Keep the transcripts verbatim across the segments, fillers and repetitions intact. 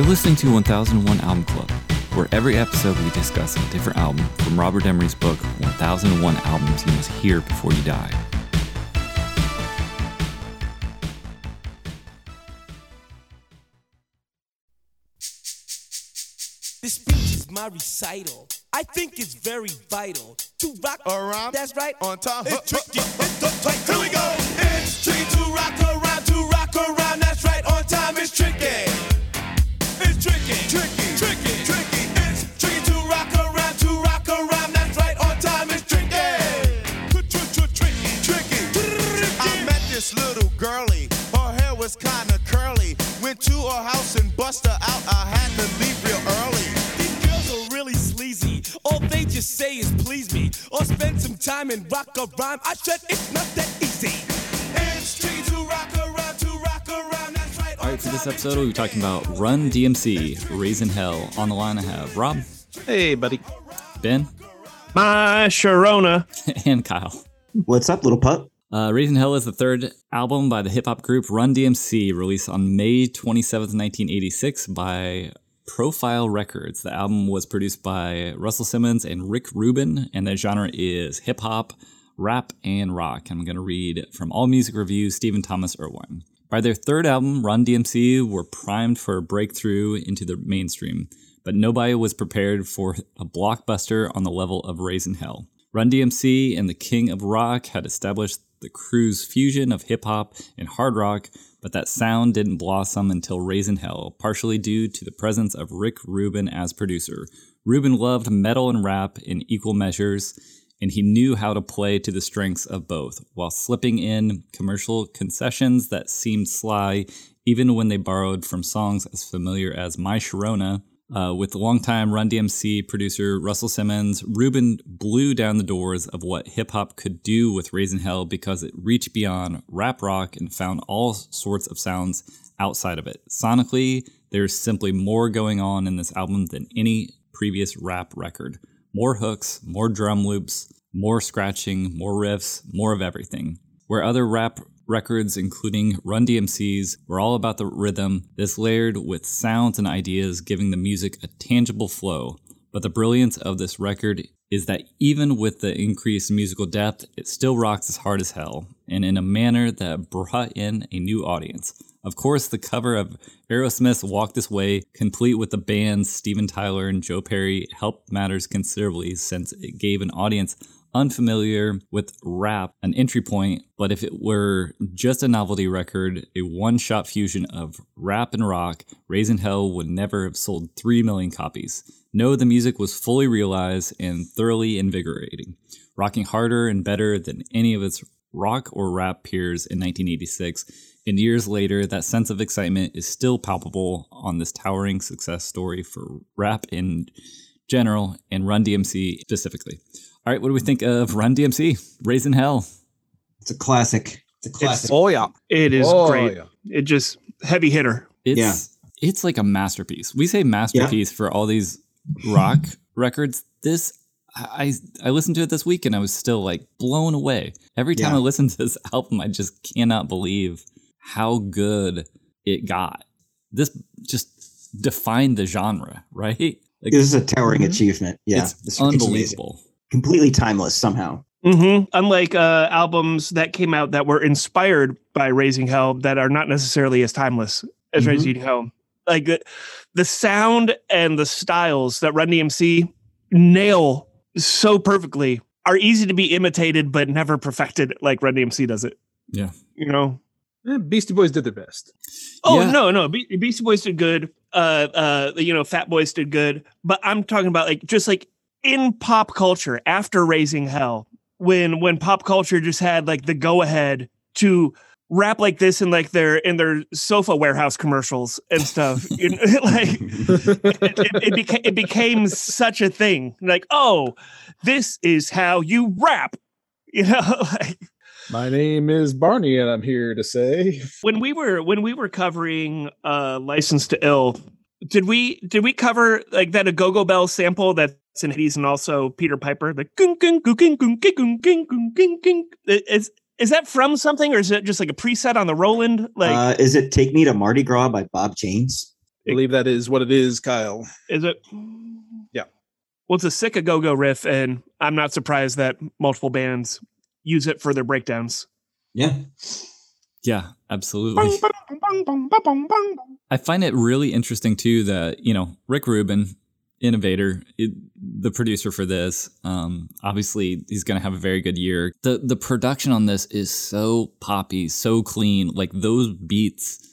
You're listening to one thousand one Album Club, where every episode we discuss a different album from Robert Emery's book, one thousand one Albums You Must Hear Before You Die. This speech is my recital. I think it's very vital to rock around. That's right, on time. It's tricky. It's tight. Here we go. It's tricky to rock around, to rock around. That's right, on time. It's tricky. It's tricky, tricky, tricky, tricky. It's tricky to rock around, to rock around. That's right, on time. It's tricky. Tricky, tricky. I met this little girlie. Her hair was kind of curly. Went to her house and bust her out. I had to leave real early. These girls are really sleazy. All they just say is please me. Or spend some time and rock a rhyme. I said it's not that easy. It's tricky to rock around, to rock around. That's right. All right, for this episode, we'll be talking about Run D M C, Raising Hell. On the line, I have Rob. Hey, buddy. Ben. My Sharona. And Kyle. What's up, little pup? Uh, Raising Hell is the third album by the hip-hop group Run D M C, released on May twenty-seventh, nineteen eighty-six by Profile Records. The album was produced by Russell Simmons and Rick Rubin, and the genre is hip-hop, rap, and rock. I'm going to read from AllMusic Review, Stephen Thomas Irwin. By their third album, Run D M C were primed for a breakthrough into the mainstream, but nobody was prepared for a blockbuster on the level of Raising Hell. Run D M C and the King of Rock had established the crew's fusion of hip-hop and hard rock, but that sound didn't blossom until Raisin' Hell, partially due to the presence of Rick Rubin as producer. Rubin loved metal and rap in equal measures, and he knew how to play to the strengths of both, while slipping in commercial concessions that seemed sly, even when they borrowed from songs as familiar as My Sharona. Uh, with the longtime Run D M C producer Russell Simmons, Rubin blew down the doors of what hip-hop could do with Raising Hell because it reached beyond rap rock and found all sorts of sounds outside of it. Sonically, there's simply more going on in this album than any previous rap record. More hooks, more drum loops, more scratching, more riffs, more of everything. Where other rap records, including Run D M C's, were all about the rhythm, this layered with sounds and ideas, giving the music a tangible flow. But the brilliance of this record is that even with the increased musical depth, it still rocks as hard as hell, and in a manner that brought in a new audience. Of course, the cover of Aerosmith's Walk This Way, complete with the band's Steven Tyler and Joe Perry, helped matters considerably since it gave an audience unfamiliar with rap an entry point, but if it were just a novelty record, a one-shot fusion of rap and rock, Raising Hell would never have sold three million copies. No, the music was fully realized and thoroughly invigorating, rocking harder and better than any of its rock or rap peers in nineteen eighty-six, and years later, that sense of excitement is still palpable on this towering success story for rap in general and Run D M C specifically. All right, what do we think of Run D M C, Raising Hell? It's a classic. It's a classic. It's, oh, yeah. It is oh, great. Yeah. It just, heavy hitter. It's, yeah. It's like a masterpiece. We say masterpiece yeah. for all these rock records. This, I I listened to it this week, and I was still, like, blown away. Every time yeah. I listen to this album, I just cannot believe how good it got. This just defined the genre, right? Like, this is a towering mm-hmm. achievement. Yeah. It's, it's unbelievable. It's completely timeless somehow. Mm-hmm. Unlike uh, albums that came out that were inspired by Raising Hell that are not necessarily as timeless as mm-hmm. Raising Hell. Like the, the sound and the styles that Run D M C nail so perfectly are easy to be imitated but never perfected like Run D M C does it. Yeah. You know? Yeah, Beastie Boys did their best. Oh, yeah. no, no. Be- Beastie Boys did good. Uh, uh, you know, Fat Boys did good. But I'm talking about like just like in pop culture after Raising Hell, when when pop culture just had like the go ahead to rap like this in like their in their sofa warehouse commercials and stuff, you know, like it, it, it became it became such a thing. Like, oh, this is how you rap, you know. Like, my name is Barney, and I'm here to say. When we were when we were covering uh, License to Ill, did we did we cover like that a go-go bell sample that? And Hades and also Peter Piper, the gung gung gung gung gung gung gung gung. Is is that from something or is it just like a preset on the Roland? Like, uh, is it Take Me to Mardi Gras by Bob James? I believe that is what it is, Kyle. Is it? Yeah. Well, it's a sick a go-go riff, and I'm not surprised that multiple bands use it for their breakdowns. Yeah. Yeah, absolutely. I find it really interesting, too, that, you know, Rick Rubin, innovator, it, the producer for this, um, obviously he's going to have a very good year. The the production on this is so poppy, so clean. Like, those beats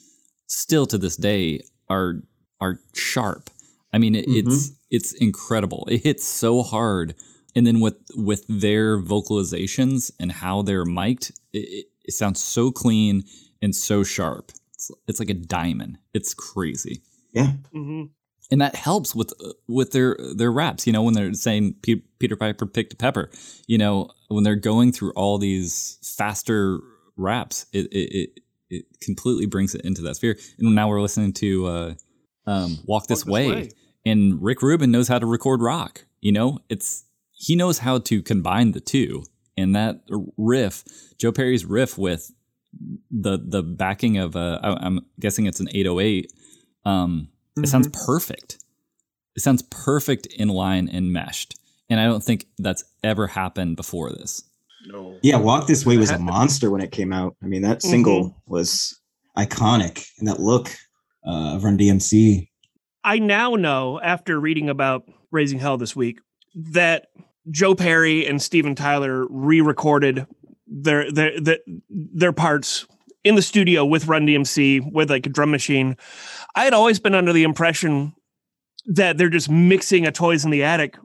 still to this day are are sharp. I mean, it, mm-hmm. it's it's incredible. It hits so hard. And then with, with their vocalizations and how they're mic'd, it, it sounds so clean and so sharp. It's, it's like a diamond. It's crazy. Yeah. Mm-hmm. And that helps with with their, their raps. You know, when they're saying P- Peter Piper picked a pepper, you know, when they're going through all these faster raps, it it, it, it completely brings it into that sphere. And now we're listening to uh, um, Walk This, Walk this way. way. And Rick Rubin knows how to record rock. You know, it's he knows how to combine the two. And that riff, Joe Perry's riff with the the backing of a, I'm guessing it's an eight oh eight. Um, mm-hmm. It sounds perfect. It sounds perfect in line and meshed. And I don't think that's ever happened before this. No. Yeah, Walk This Way was a monster when it came out. I mean, that single mm-hmm. was iconic. And that look uh, of Run D M C. I now know, after reading about Raising Hell this week, that Joe Perry and Steven Tyler re-recorded their their their, their parts in the studio with Run D M C, with like a drum machine. I had always been under the impression that they're just mixing a Toys in the Attic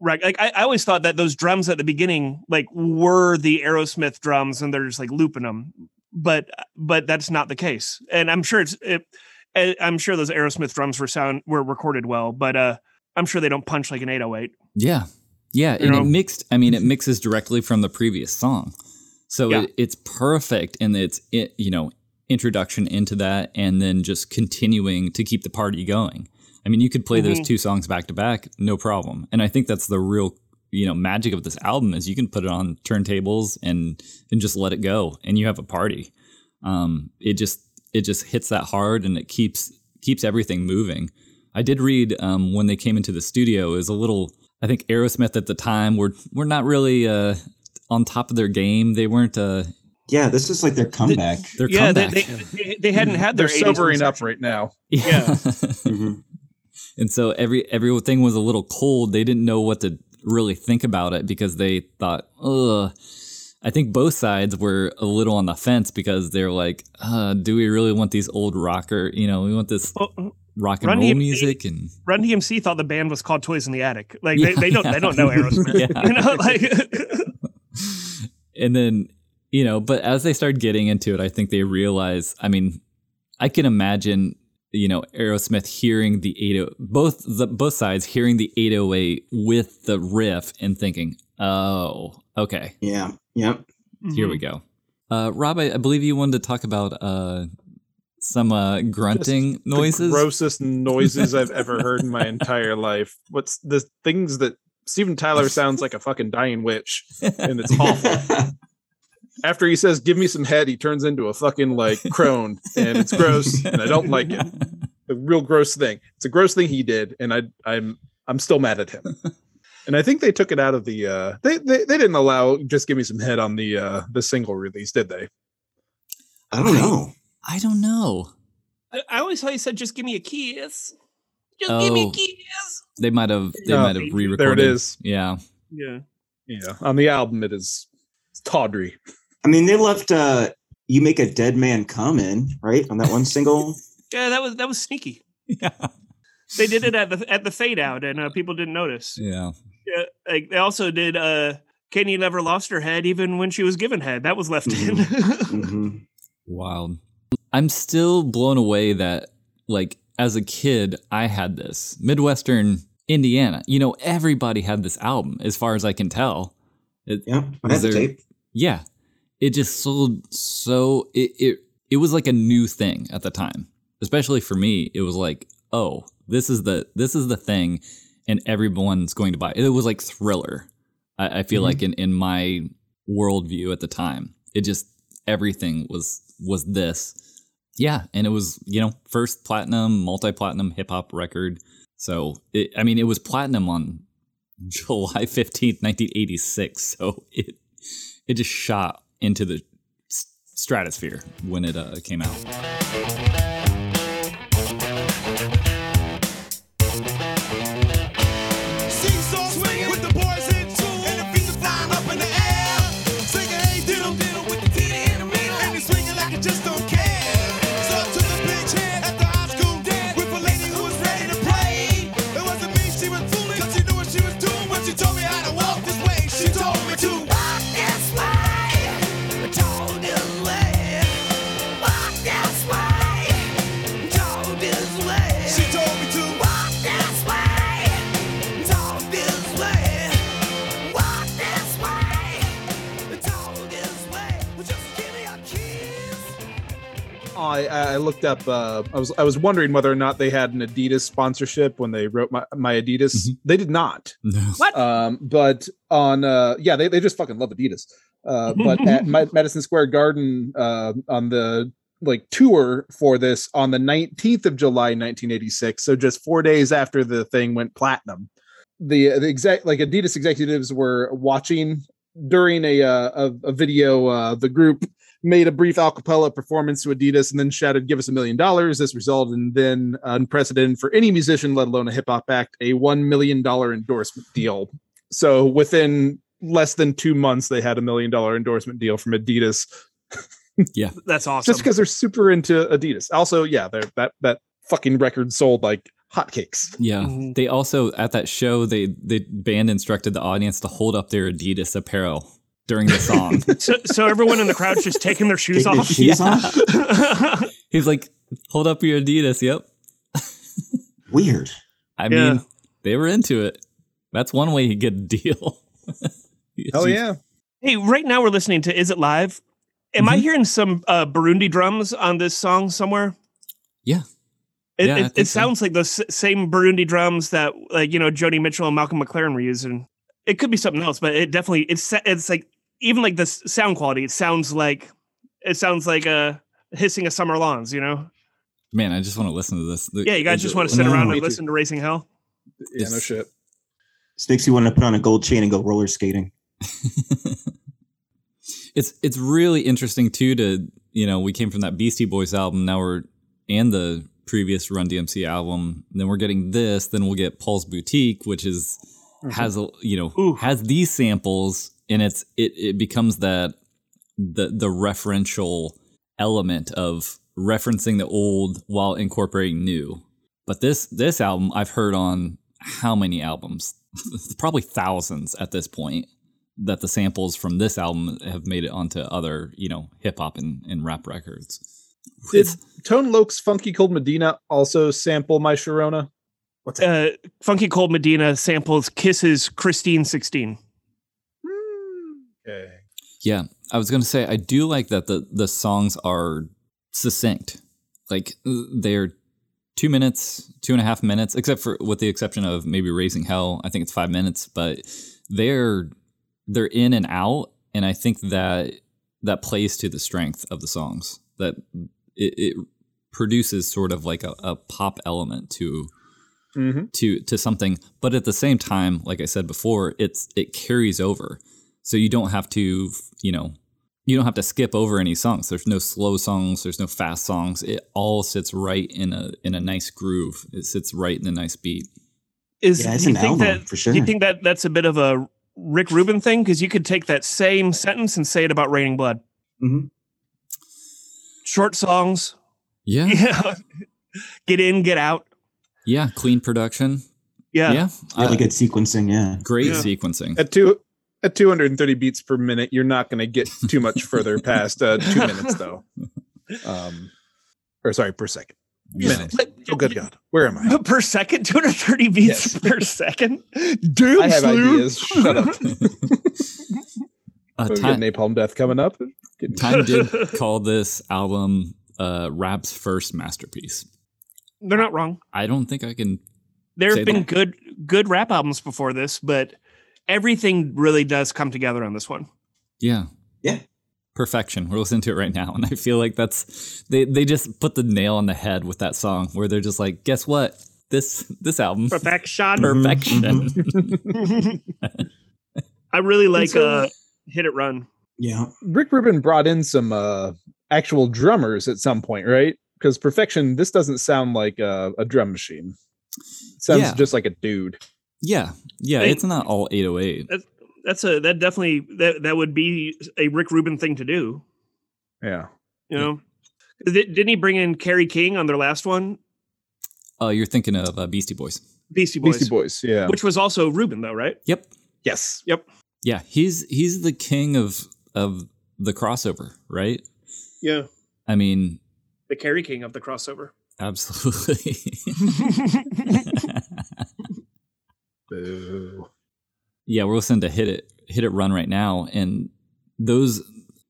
record. Like I, I always thought that those drums at the beginning like were the Aerosmith drums and they're just like looping them. But but that's not the case. And I'm sure it's it, I'm sure those Aerosmith drums were sound were recorded well, but uh, I'm sure they don't punch like an eight oh eight. Yeah. Yeah. And you know? it mixed, I mean, it mixes directly from the previous song. So yeah. it, it's perfect. And it's, it, you know, introduction into that and then just continuing to keep the party going. I mean, you could play mm-hmm. those two songs back to back, no problem. And I think that's the real, you know, magic of this album is you can put it on turntables and, and just let it go and you have a party. Um, it just, It just hits that hard and it keeps keeps everything moving. I did read um, when they came into the studio, it was a little, I think Aerosmith at the time were were not really uh, on top of their game. They weren't. Uh, yeah, this is like their comeback. They, their yeah, comeback. They, they, they hadn't had their eighties. They're sobering up right now. Yeah. yeah. mm-hmm. And so every everything was a little cold. They didn't know what to really think about it because they thought, ugh. I think both sides were a little on the fence because they're like, uh, do we really want these old rocker, you know, we want this well, rock and Run roll D M C, music and Run D M C thought the band was called Toys in the Attic. Like yeah, they, they don't, yeah. they don't know Aerosmith, you know, like, and then, you know, but as they started getting into it, I think they realized, I mean, I can imagine, you know, Aerosmith hearing the eight oh, both the, both sides hearing the eight oh eight with the riff and thinking, oh, okay. Yeah. Yep. Mm-hmm. Here we go. Uh, Rob, I, I believe you wanted to talk about uh, some uh, grunting Just noises. The grossest noises I've ever heard in my entire life. What's the things that Steven Tyler sounds like a fucking dying witch, and it's awful. After he says, "Give me some head," he turns into a fucking like crone, and it's gross, and I don't like it. A real gross thing. It's a gross thing he did, and I, I'm I'm still mad at him. And I think they took it out of the. Uh, they, they they didn't allow Just Give Me Some Head on the uh, the single release, did they? I don't I, know. I don't know. I, I always thought you said just give me a kiss. Just oh, give me a kiss. They might have. They uh, might have re-recorded. There it is. Yeah. Yeah. Yeah. On the album, it is it's tawdry. I mean, they left. Uh, you make a dead man come in, right, on that one single. Yeah, that was that was sneaky. Yeah. They did it at the at the fade out, and uh, people didn't notice. Yeah. Yeah, like they also did. Uh, Kenny never lost her head, even when she was given head. That was left mm-hmm. in. mm-hmm. Wild. I'm still blown away that, like, as a kid, I had this Midwestern Indiana. You know, everybody had this album, as far as I can tell. It, yeah, I had the tape. Yeah, it just sold so. It, it it was like a new thing at the time, especially for me. It was like, oh, this is the this is the thing. And everyone's going to buy it. It was like Thriller. I, I feel mm-hmm. like in, in my worldview at the time, it just everything was was this. Yeah. And it was, you know, first platinum, multi-platinum hip hop record. So, it, I mean, it was platinum on July fifteenth, nineteen eighty-six. So it it just shot into the stratosphere when it uh, came out. I, I looked up. Uh, I was I was wondering whether or not they had an Adidas sponsorship when they wrote my, my Adidas. Mm-hmm. They did not. No. What? Um, but on uh, yeah, they, they just fucking love Adidas. Uh, but at my, Madison Square Garden uh, on the like tour for this on the nineteenth of July, nineteen eighty-six. So just four days after the thing went platinum, the the exact like Adidas executives were watching during a uh, a, a video. Uh, the group made a brief a cappella performance to Adidas and then shouted, "Give us a million dollars." This resulted in then unprecedented for any musician, let alone a hip hop act, a one million dollars endorsement deal. So within less than two months, they had a million dollar endorsement deal from Adidas. Yeah, that's awesome. Just because they're super into Adidas. Also, yeah, they're, that, that fucking record sold like hotcakes. Yeah. Mm-hmm. They also, at that show, they the band instructed the audience to hold up their Adidas apparel during the song. So, so everyone in the crowd's just taking their shoes Take off. Their shoes yeah. off? He's like, "Hold up your Adidas." Yep. Weird. I yeah. mean, they were into it. That's one way you get a deal. Oh yeah. Hey, right now we're listening to Is It Live? Am mm-hmm. I hearing some uh, Burundi drums on this song somewhere? Yeah. It, yeah, it, it sounds so. like those same Burundi drums that, like, you know, Joni Mitchell and Malcolm McLaren were using. It could be something else, but it definitely it's it's like. Even like the sound quality, it sounds like it sounds like a Hissing of Summer Lawns, you know. Man, I just want to listen to this. The, yeah, you guys just want to sit no, around and listen to Raising Hell. Yeah, it's, no shit. This makes you want to put on a gold chain and go roller skating. it's it's really interesting too. To you know, we came from that Beastie Boys album. Now we're and the previous Run D M C album. Then we're getting this. Then we'll get Paul's Boutique, which is mm-hmm. has a you know Ooh. has these samples. And it's it, it becomes that the the referential element of referencing the old while incorporating new. But this this album I've heard on how many albums? Probably thousands at this point that the samples from this album have made it onto other, you know, hip hop and, and rap records. Did Tone Loc's Funky Cold Medina also sample My Sharona? What's that? Uh, Funky Cold Medina samples Kiss's Christine Sixteen. Yeah, I was going to say, I do like that the, the songs are succinct. Like, they're two minutes, two and a half minutes, except for with the exception of maybe Raising Hell. I think it's five minutes, but they're they're in and out. And I think that that plays to the strength of the songs, that it, it produces sort of like a, a pop element to mm-hmm. to to something. But at the same time, like I said before, it's it carries over. So you don't have to, you know, you don't have to skip over any songs. There's no slow songs. There's no fast songs. It all sits right in a in a nice groove. It sits right in a nice beat. Is yeah, it's an album that, for sure. Do you think that that's a bit of a Rick Rubin thing? Because you could take that same sentence and say it about Raining Blood. Mm-hmm. Short songs. Yeah. yeah. Get in, get out. Yeah. Clean production. Yeah. Yeah. Really uh, good sequencing. Yeah. Great yeah. sequencing. At two. At two hundred thirty beats per minute, you're not going to get too much further past uh, two minutes, though. Um, or sorry, per second. Minute. Oh, good God. Where am I? Per second? two hundred thirty beats yes. per second? Dude, I have Luke. ideas. Shut up. uh, time, Napalm Death coming up. Time did call this album uh, rap's first masterpiece. They're not wrong. I don't think I can There have been that. good good rap albums before this, but everything really does come together on this one. Yeah. Yeah. perfection. We're listening to it right now. And I feel like that's, they, they just put the nail on the head with that song where they're just like, guess what? This, this album. Perfection. Perfection. I really like so, uh, Hit It Run. Yeah. Rick Rubin brought in some uh, actual drummers at some point, right? Because Perfection, this doesn't sound like a, a drum machine. It sounds yeah. just like a dude. Yeah. Yeah. They, it's not all eight oh eight. That's, that's a, that definitely, that, that would be a Rick Rubin thing to do. Yeah. You know, yeah. Didn't he bring in Kerry King on their last one? Uh, you're thinking of uh, Beastie Boys. Beastie Boys. Beastie Boys. Yeah. Which was also Rubin though, right? Yep. Yes. Yep. Yeah. He's, he's the king of, of the crossover, right? Yeah. I mean, the Kerry King of the crossover. Absolutely. Boo. Yeah, we're listening to Hit It, Hit It Run right now, and those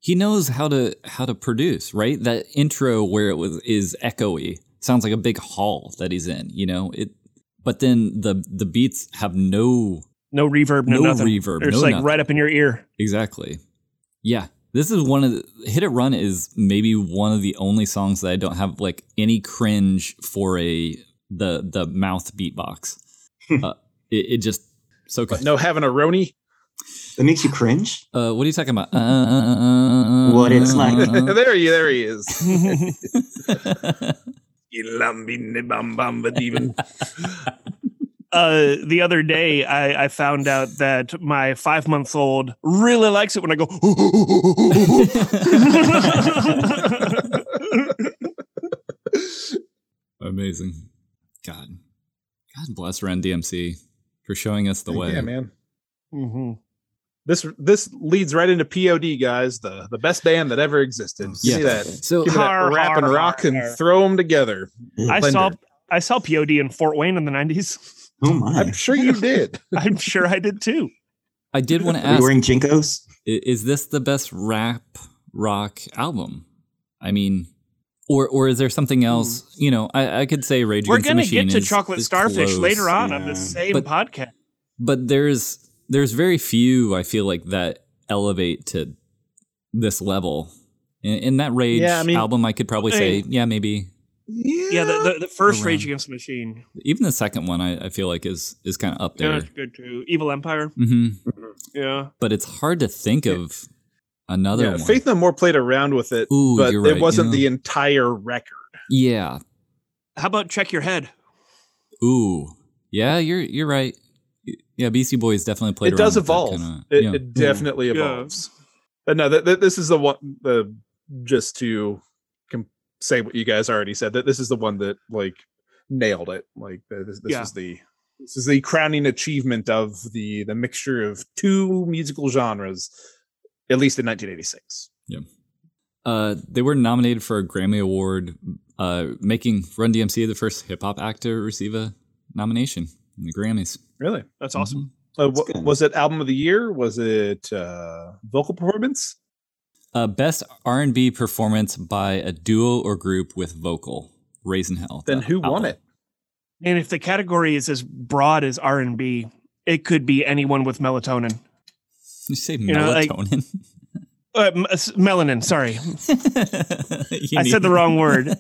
he knows how to how to produce, right? That intro where it was is echoey sounds like a big hall that he's in, you know. It, but then the the beats have no no reverb, no, no nothing. Reverb, it's no like nothing. Right up in your ear. Exactly. Yeah. This is one of the, Hit It Run is maybe one of the only songs that I don't have like any cringe for a the the mouth beatbox. uh, it, it just so good. No having a Roni that makes you cringe. Uh, what are you talking about? Uh, what it's like? there he, there he is. Uh, the other day, I, I found out that my five-month-old really likes it when I go. Ooh, ooh, ooh, ooh, ooh. Amazing, God, God bless Run D M C for showing us the way. Yeah, man. Mm-hmm. This this leads right into P O D, guys. The the best band that ever existed. Yeah. See that? So give har, that rap har, and rock har, and har. Throw them together. I Blender. saw I saw P O D in Fort Wayne in the nineties. Oh my. I'm sure you did. I'm sure I did too. I did want to ask. Are you wearing Jinkos? Is this the best rap rock album? I mean, or or is there something else? Mm. You know, I, I could say Rage Against the Machine. We're gonna get to Chocolate Starfish close. later on yeah. on the same but, podcast. But there's there's very few I feel like that elevate to this level. In, in that Rage yeah, I mean, album, I could probably I mean, say, yeah, maybe. Yeah, yeah the, the, the first Around. Rage Against the Machine. Even the second one, I, I feel like, is is kind of up there. Yeah, it's good too. Evil Empire. Mm-hmm. Yeah. But it's hard to think of another yeah, one. Faith No More played around with it, Ooh, but right, it wasn't you know? the entire record. Yeah. How about Check Your Head? Ooh. Yeah, you're you're right. Yeah, Beastie Boys definitely played it around with kinda, it, you know. It definitely yeah. evolves. But no, th- th- this is the one, the just to... say what you guys already said, that this is the one that like nailed it. Like this, this yeah. is the this is the crowning achievement of the the mixture of two musical genres, at least in nineteen eighty-six. Yeah, uh, they were nominated for a Grammy Award, uh, making Run D M C the first hip hop act to receive a nomination in the Grammys. Really, that's awesome. Mm-hmm. Uh, that's w- was it album of the year? Was it uh, vocal performance? Uh, best R and B performance by a duo or group with vocal. Raising Hell. Then who album. won it? And if the category is as broad as R and B, it could be anyone with melatonin. You say you melatonin? Know, like, uh, melanin, sorry. I said the wrong word.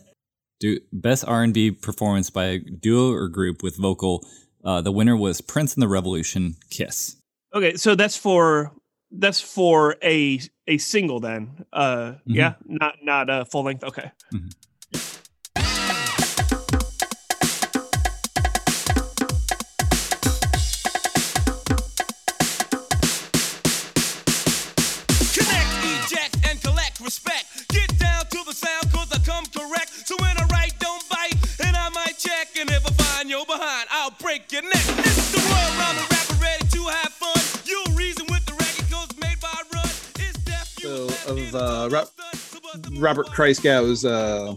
Do, best R and B performance by a duo or group with vocal. Uh, the winner was Prince and the Revolution, Kiss. Okay, so that's for... That's for a a single then. Uh, mm-hmm. Yeah, not not a full length. Okay. Mm-hmm. Connect, eject, and collect respect. Get down to the sound cause I come correct. So when I write, don't bite. And I might check. And if I find you're behind, I'll break your neck. This is the world round the rapper ready to have fun. You'll reason with of uh, Rob- Robert Kreisgau's uh,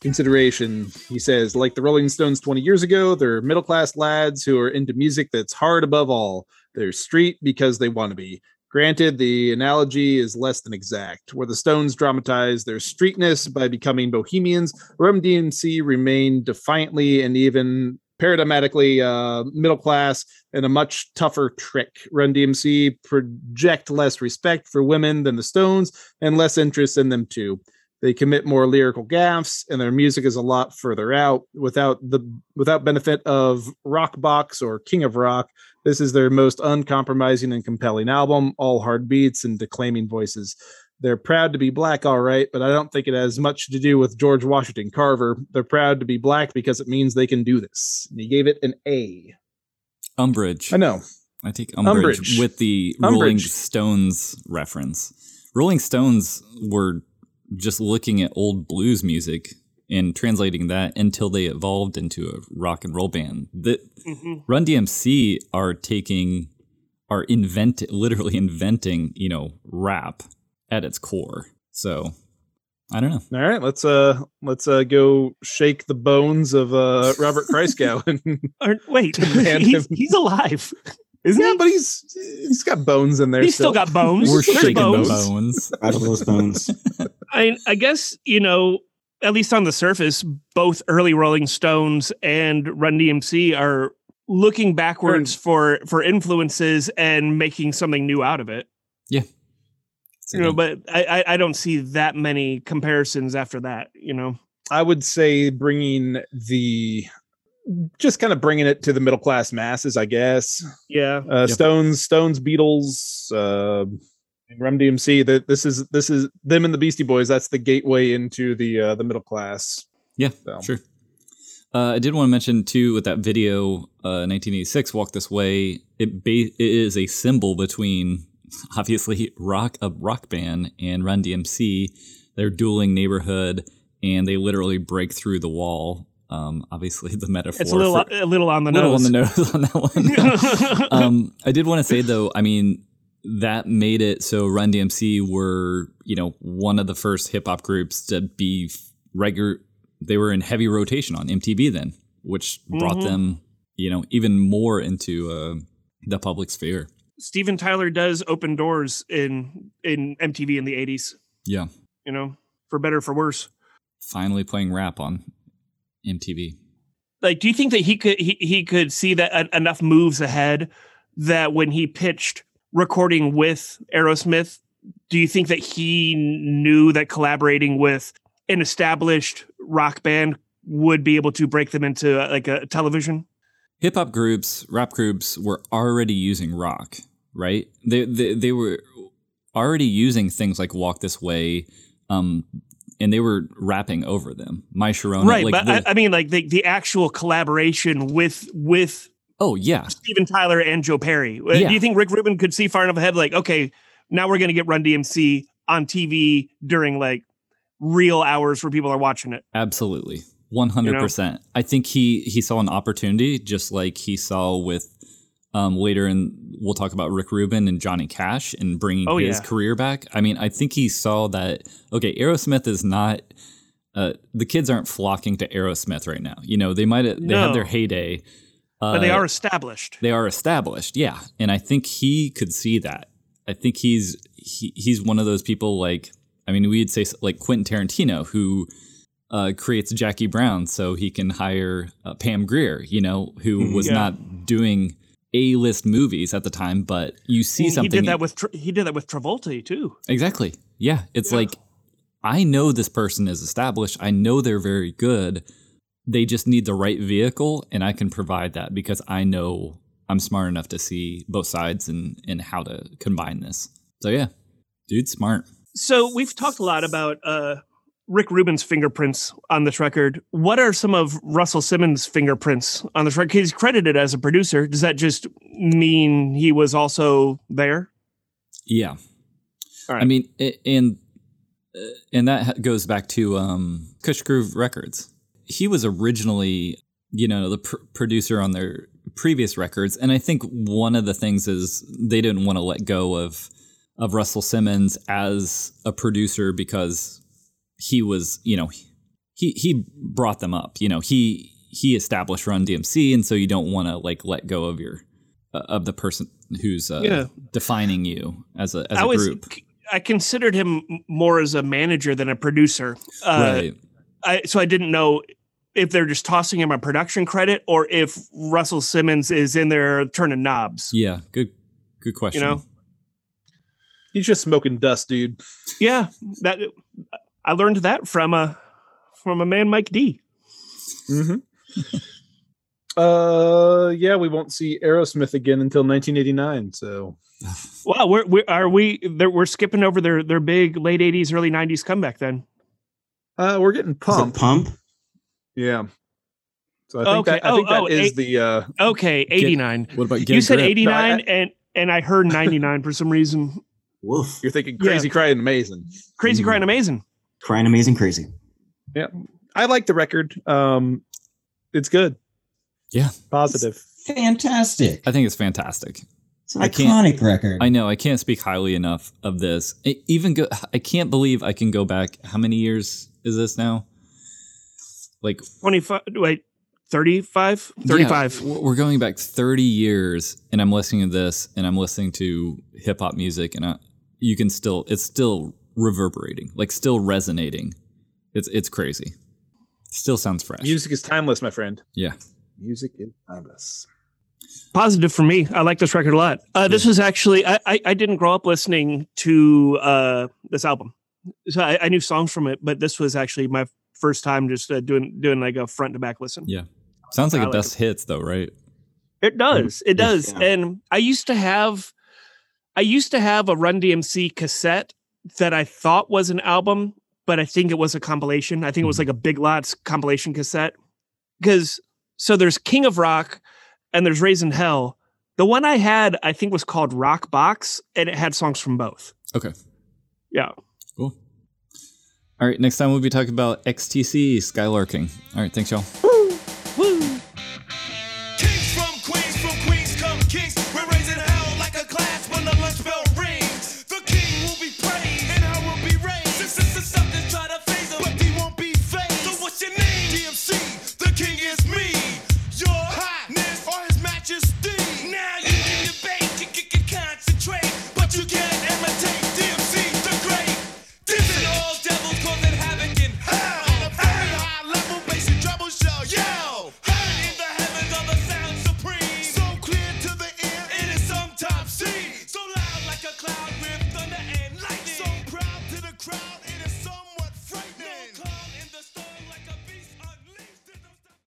consideration. He says, like the Rolling Stones twenty years ago, they're middle-class lads who are into music that's hard above all. They're street because they want to be. Granted, the analogy is less than exact. Where the Stones dramatized their streetness by becoming bohemians, Run D M C remained defiantly and even paradigmatically uh, middle class and a much tougher trick. Run D M C project less respect for women than the Stones and less interest in them too. They commit more lyrical gaffes, and their music is a lot further out. Without the without benefit of Rockbox or King of Rock, this is their most uncompromising and compelling album, all hard beats and declaiming voices. They're proud to be black, all right, but I don't think it has much to do with George Washington Carver. They're proud to be black because it means they can do this. And he gave it an A. Umbrage. I know. I take umbrage, umbrage. with the umbrage. Rolling Stones reference. Rolling Stones were just looking at old blues music and translating that until they evolved into a rock and roll band. The mm-hmm. Run D M C are taking, are invent, literally inventing, you know, rap at its core. So I don't know. All right, let's uh, let's uh, go shake the bones of uh, Robert Christgau. And wait, he's, he's alive. Isn't yeah, he? But he's he's got bones in there. He's still, still got bones. We're There's shaking bones. bones. I love those bones. I, I guess, you know, at least on the surface, both early Rolling Stones and Run D M C are looking backwards for, for influences and making something new out of it. Yeah. You know, but I, I don't see that many comparisons after that, you know. I would say bringing the... just kind of bringing it to the middle class masses, I guess. Yeah. Uh, yep. Stones, Stones, Beatles, uh, and Run D M C. That this is this is them and the Beastie Boys. That's the gateway into the uh, the middle class. Yeah, so. Sure. Uh, I did want to mention too with that video, uh, nineteen eighty-six, "Walk This Way." It ba- it is a symbol between obviously rock a rock band and Run D M C. They're dueling neighborhood, and they literally break through the wall. Um, obviously the metaphor. It's a little, for, a little on the little nose. on the nose on that one. um, I did want to say though, I mean, that made it so Run D M C were, you know, one of the first hip hop groups to be regular. They were in heavy rotation on M T V then, which brought mm-hmm. them, you know, even more into uh, the public sphere. Steven Tyler does open doors in in M T V in the eighties. Yeah, you know, for better or for worse. Finally playing rap on M T V. Like, do you think that he could he, he could see that uh, enough moves ahead that when he pitched recording with Aerosmith, do you think that he knew that collaborating with an established rock band would be able to break them into uh, like a television? Hip hop groups, rap groups were already using rock, right? They they they were already using things like "Walk This Way." Um, And they were rapping over them. My Sharona. Right, like but the, I, I mean, like the, the actual collaboration with with oh yeah, Steven Tyler and Joe Perry. Yeah. Do you think Rick Rubin could see far enough ahead? Like, okay, now we're going to get Run D M C on T V during like real hours where people are watching it. Absolutely, one hundred percent. I think he he saw an opportunity, just like he saw with um, later, and we'll talk about Rick Rubin and Johnny Cash and bringing oh, his yeah. career back. I mean, I think he saw that, okay, Aerosmith is not, uh, the kids aren't flocking to Aerosmith right now. You know, they might have, no. they had their heyday. Uh, but they are established. They are established. Yeah. And I think he could see that. I think he's, he, he's one of those people like, I mean, we'd say like Quentin Tarantino who, uh, creates Jackie Brown so he can hire uh, Pam Grier, you know, who was yeah. not doing A-list movies at the time, but you see something. He did that with he did that with Travolta too. Exactly. Yeah, it's yeah. like I know this person is established. I know they're very good. They just need the right vehicle, and I can provide that because I know I'm smart enough to see both sides and and how to combine this. So yeah, dude's smart. So we've talked a lot about uh, Rick Rubin's fingerprints on this record. What are some of Russell Simmons' fingerprints on this record? He's credited as a producer. Does that just mean he was also there? Yeah. All right. I mean, and and that goes back to um, Kush Groove Records. He was originally, you know, the pr- producer on their previous records. And I think one of the things is they didn't want to let go of of Russell Simmons as a producer because he was, you know, he he brought them up, you know, he he established Run D M C. And so you don't want to like let go of your uh, of the person who's uh, yeah. defining you as a, as I a group. Was, I considered him more as a manager than a producer. Uh, right. I, so I didn't know if they're just tossing him a production credit or if Russell Simmons is in there turning knobs. Yeah, good good question. You know? He's just smoking dust, dude. Yeah, that I learned that from a from a man, Mike D. Mm-hmm. uh, yeah, we won't see Aerosmith again until nineteen eighty-nine. So, wow, we're, we're are we? We're skipping over their their big late eighties, early nineties comeback. Then, uh, we're getting Pump. Is it Pump? Yeah. So I think okay. that I think oh, that oh, is eight, the uh, okay eighty-nine. Get, what about you said eighty-nine no, and and I heard ninety-nine for some reason. Woof. You're thinking crazy, yeah. crying, amazing, crazy, mm. crying, amazing, crying, amazing, crazy. Yeah, I like the record. Um, it's good. Yeah, positive, it's fantastic. I think it's fantastic. It's an I iconic record. I know. I can't speak highly enough of this. It even go, I can't believe I can go back. How many years is this now? Like twenty-five. Wait, thirty-five. Thirty-five. Yeah, we're going back thirty years, and I'm listening to this, and I'm listening to hip hop music, and I. You can still, it's still reverberating, like still resonating. It's it's crazy. Still sounds fresh. Music is timeless, my friend. Yeah. Music is timeless. Positive for me. I like this record a lot. Uh, this yeah. was actually, I, I, I didn't grow up listening to uh, this album. So I, I knew songs from it, but this was actually my first time just uh, doing doing like a front to back listen. Yeah. Sounds like I a like best it. hits though, right? It does. It does. Yeah. And I used to have... I used to have a Run D M C cassette that I thought was an album, but I think it was a compilation. I think it was like a Big Lots compilation cassette. Because, so there's King of Rock and there's Raising Hell. The one I had, I think, was called Rock Box, and it had songs from both. Okay. Yeah. Cool. All right, next time we'll be talking about X T C, Skylarking. All right, thanks, y'all. Woo! Woo! Kings from Queens, from Queens come Kings. We're